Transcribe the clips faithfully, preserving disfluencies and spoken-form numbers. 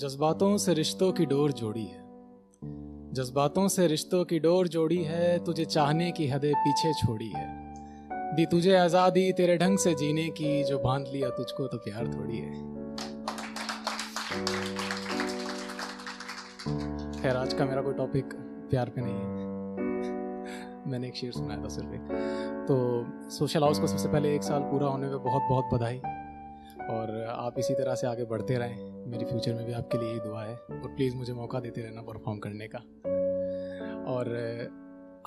जज्बातों से रिश्तों की डोर जोड़ी है, जज्बातों से रिश्तों की डोर जोड़ी है, तुझे चाहने की हदें पीछे छोड़ी है। दी तुझे आज़ादी तेरे ढंग से जीने की, जो बांध लिया तुझको तो प्यार थोड़ी है। खैर आज का मेरा कोई टॉपिक प्यार पे नहीं है, मैंने एक शेर सुनाया था सिर्फ एक। तो सोशल हाउस को सबसे पहले एक साल पूरा होने पे बहुत बहुत बधाई, और आप इसी तरह से आगे बढ़ते रहें। मेरी फ्यूचर में भी आपके लिए ही दुआ है, और प्लीज़ मुझे मौका देते रहना परफॉर्म करने का। और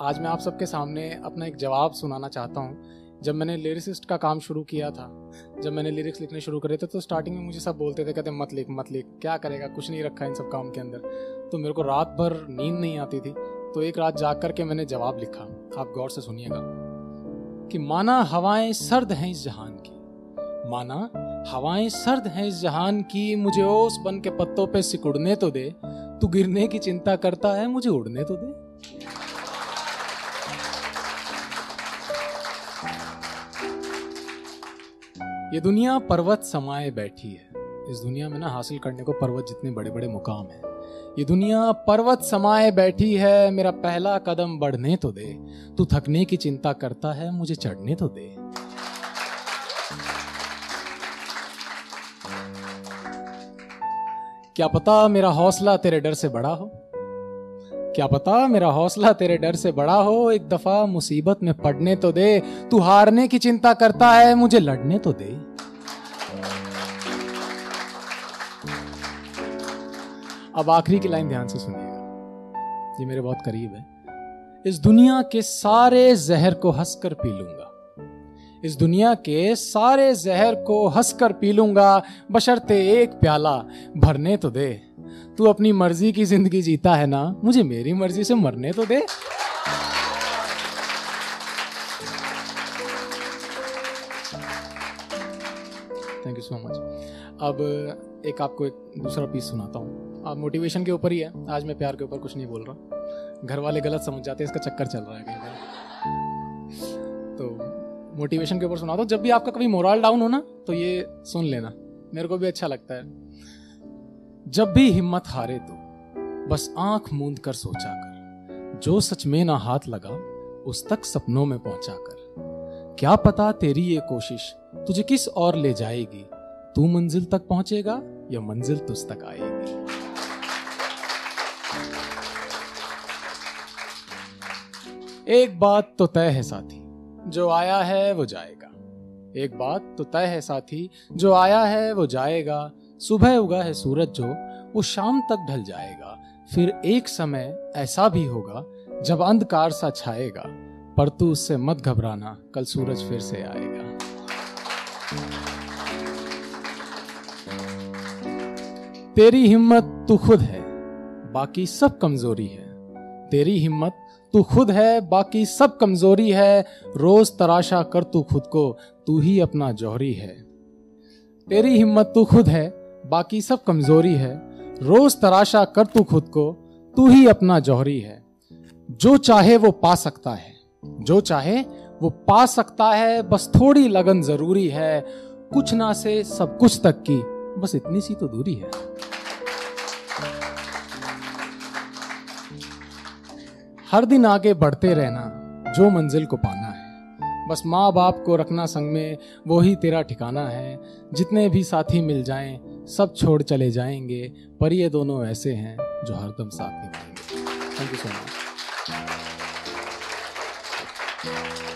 आज मैं आप सबके सामने अपना एक जवाब सुनाना चाहता हूँ। जब मैंने लिरिसिस्ट का काम शुरू किया था, जब मैंने लिरिक्स लिखने शुरू करे थे, तो स्टार्टिंग में मुझे सब बोलते थे, कहते मत लिख मत लिख, क्या करेगा, कुछ नहीं रखा इन सब काम के अंदर। तो मेरे को रात भर नींद नहीं आती थी, तो एक रात जाग करके मैंने जवाब लिखा। आप गौर से सुनिएगा। कि माना हवाएं सर्द हैं इस जहान की, माना हवाएं सर्द हैं इस जहान की, मुझे ओस बन के पत्तों पे सिकुड़ने तो दे, तू गिरने की चिंता करता है मुझे उड़ने तो दे। ये दुनिया पर्वत समाये बैठी है, इस दुनिया में ना हासिल करने को पर्वत जितने बड़े बड़े मुकाम हैं। ये दुनिया पर्वत समाए बैठी है, मेरा पहला कदम बढ़ने तो दे, तू थकने की चिंता करता है मुझे चढ़ने तो दे। क्या पता मेरा हौसला तेरे डर से बड़ा हो, क्या पता मेरा हौसला तेरे डर से बड़ा हो, एक दफा मुसीबत में पड़ने तो दे, तू हारने की चिंता करता है मुझे लड़ने तो दे। अब आखिरी की लाइन ध्यान से सुनिएगा, ये मेरे बहुत करीब है। इस दुनिया के सारे जहर को हंसकर पी लूंगा, इस दुनिया के सारे जहर को हंसकर पी लूंगा, बशर्ते एक प्याला भरने तो दे, तू अपनी मर्जी की जिंदगी जीता है ना, मुझे मेरी मर्जी से मरने तो दे। Thank you so much. अब एक आपको एक दूसरा पीस सुनाता हूँ, अब मोटिवेशन के ऊपर ही है। आज मैं प्यार के ऊपर कुछ नहीं बोल रहा, घर वाले गलत समझ जाते हैं, इसका चक्कर चल रहा है कहीं। तो मोटिवेशन के ऊपर सुनाता हूँ। जब भी आपका कभी मोरल डाउन हो ना, तो ये सुन लेना, मेरे को भी अच्छा लगता है। जब भी हिम्मत हारे तो बस आंख मूंद कर सोचा कर, जो सच में ना हाथ लगा उस तक सपनों में पहुंचा कर, क्या पता तेरी ये कोशिश तुझे किस और ले जाएगी, तू मंजिल तक पहुंचेगा या मंजिल तुझ तक आएगी। एक बात तो तय है साथी, जो आया है वो जाएगा, एक बात तो तय है साथी, जो आया है वो जाएगा, सुबह उगा है सूरज जो वो शाम तक ढल जाएगा, फिर एक समय ऐसा भी होगा जब अंधकार सा छाएगा, पर तू उससे मत घबराना, कल सूरज फिर से आएगा। तेरी हिम्मत तू खुद है, बाकी सब कमजोरी है, तेरी हिम्मत तू खुद है, बाकी सब कमजोरी है, रोज तराशा कर तू खुद को, तू ही अपना जौहरी है। तेरी हिम्मत तू खुद है, बाकी सब कमजोरी है, रोज तराशा कर तू खुद को, तू ही अपना जौहरी है। जो चाहे वो पा सकता है, जो चाहे वो पा सकता है, बस थोड़ी लगन जरूरी है, कुछ ना से सब कुछ तक की बस इतनी सी तो दूरी है। हर दिन आगे बढ़ते रहना, जो मंजिल को पाना है, बस माँ बाप को रखना संग में, वो ही तेरा ठिकाना है, जितने भी साथी मिल जाएं सब छोड़ चले जाएंगे, पर ये दोनों ऐसे हैं जो हरदम साथ निभाएंगे। Thank you so much.